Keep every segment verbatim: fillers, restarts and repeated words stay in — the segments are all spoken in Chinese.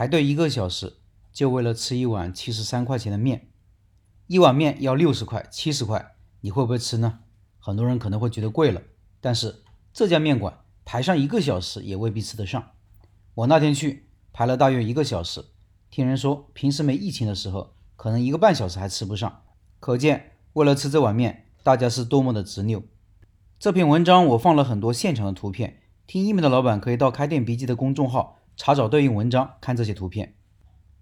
排队一个小时，就为了吃一碗七十三块钱的面。一碗面要六十块、七十块，你会不会吃呢？很多人可能会觉得贵了，但是这家面馆排上一个小时也未必吃得上。我那天去排了大约一个小时，听人说平时没疫情的时候，可能一个半小时还吃不上。可见为了吃这碗面，大家是多么的执拗。这篇文章我放了很多现场的图片，听一面的老板可以到开店笔记的公众号查找对应文章，看这些图片。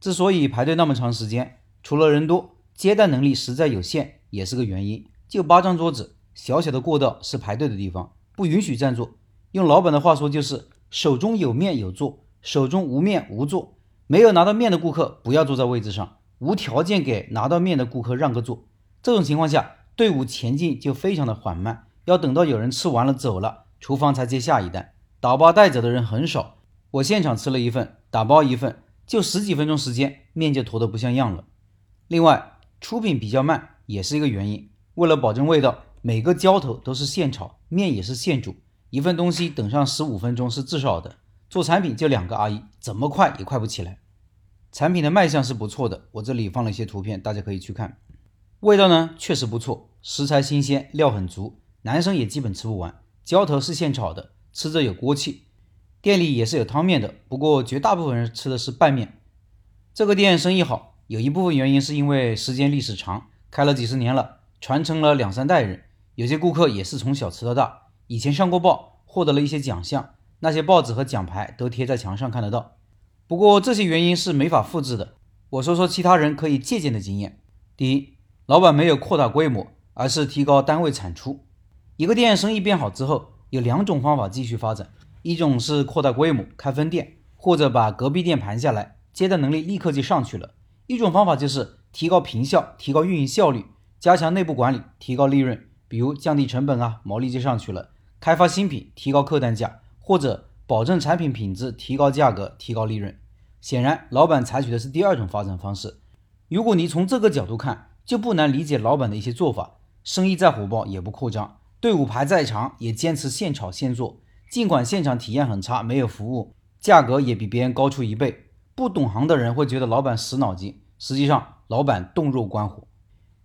之所以排队那么长时间，除了人多，接待能力实在有限也是个原因。就八张桌子，小小的过道是排队的地方，不允许占座。用老板的话说就是手中有面有座，手中无面无座。没有拿到面的顾客不要坐在位置上，无条件给拿到面的顾客让个座。这种情况下，队伍前进就非常的缓慢，要等到有人吃完了走了，厨房才接下一单。打包带走的人很少，我现场吃了一份，打包一份，就十几分钟时间，面就坨得不像样了。另外，出品比较慢也是一个原因。为了保证味道，每个浇头都是现炒，面也是现煮，一份东西等上十五分钟是至少的。做产品就两个阿姨，怎么快也快不起来。产品的卖相是不错的，我这里放了一些图片，大家可以去看。味道呢确实不错，食材新鲜，料很足，男生也基本吃不完。浇头是现炒的，吃着有锅气。店里也是有汤面的，不过绝大部分人吃的是拌面。这个店生意好，有一部分原因是因为时间历史长，开了几十年了，传承了两三代人。有些顾客也是从小吃到大，以前上过报，获得了一些奖项，那些报纸和奖牌都贴在墙上看得到。不过这些原因是没法复制的，我说说其他人可以借鉴的经验。第一，老板没有扩大规模，而是提高单位产出。一个店生意变好之后，有两种方法继续发展，一种是扩大规模，开分店，或者把隔壁店盘下来，接待能力立刻就上去了。一种方法就是提高坪效，提高运营效率，加强内部管理，提高利润，比如降低成本啊，毛利就上去了。开发新品，提高客单价，或者保证产品品质，提高价格，提高利润。显然老板采取的是第二种发展方式。如果你从这个角度看，就不难理解老板的一些做法。生意再火爆也不扩张，队伍排再长也坚持现炒现做，尽管现场体验很差，没有服务，价格也比别人高出一倍。不懂行的人会觉得老板死脑筋，实际上老板洞若观火。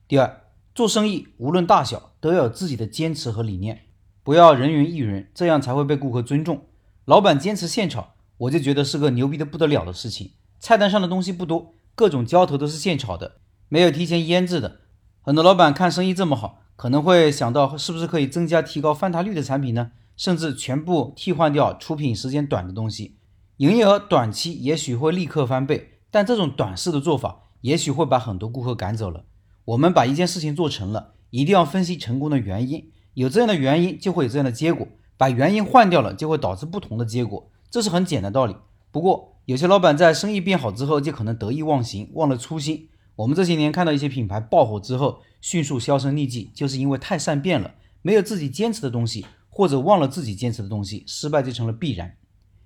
第二，做生意无论大小都要有自己的坚持和理念，不要人云亦云，这样才会被顾客尊重。老板坚持现炒，我就觉得是个牛逼的不得了的事情。菜单上的东西不多，各种浇头都是现炒的，没有提前腌制的。很多老板看生意这么好，可能会想到是不是可以增加提高翻台率的产品呢，甚至全部替换掉出品时间短的东西。营业额短期也许会立刻翻倍，但这种短视的做法也许会把很多顾客赶走了。我们把一件事情做成了，一定要分析成功的原因，有这样的原因就会有这样的结果，把原因换掉了就会导致不同的结果，这是很简单的道理。不过有些老板在生意变好之后就可能得意忘形，忘了初心。我们这些年看到一些品牌爆火之后迅速销声匿迹，就是因为太善变了，没有自己坚持的东西，或者忘了自己坚持的东西，失败就成了必然。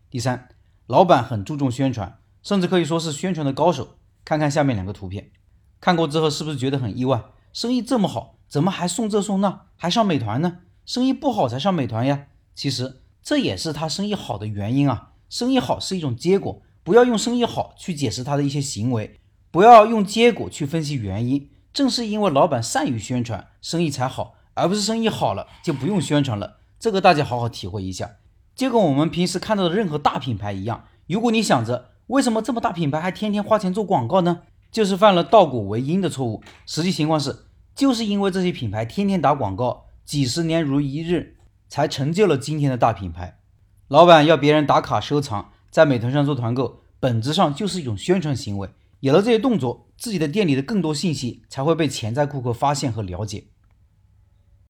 第三，老板很注重宣传，甚至可以说是宣传的高手。看看下面两个图片，看过之后是不是觉得很意外？生意这么好，怎么还送这送那，还上美团呢？生意不好才上美团呀。其实这也是他生意好的原因啊。生意好是一种结果，不要用生意好去解释他的一些行为，不要用结果去分析原因。正是因为老板善于宣传，生意才好，而不是生意好了就不用宣传了。这个大家好好体会一下。就跟我们平时看到的任何大品牌一样，如果你想着为什么这么大品牌还天天花钱做广告呢，就是犯了倒果为因的错误。实际情况是，就是因为这些品牌天天打广告，几十年如一日，才成就了今天的大品牌。老板要别人打卡收藏，在美团上做团购，本质上就是一种宣传行为。有了这些动作，自己的店里的更多信息才会被潜在顾客发现和了解。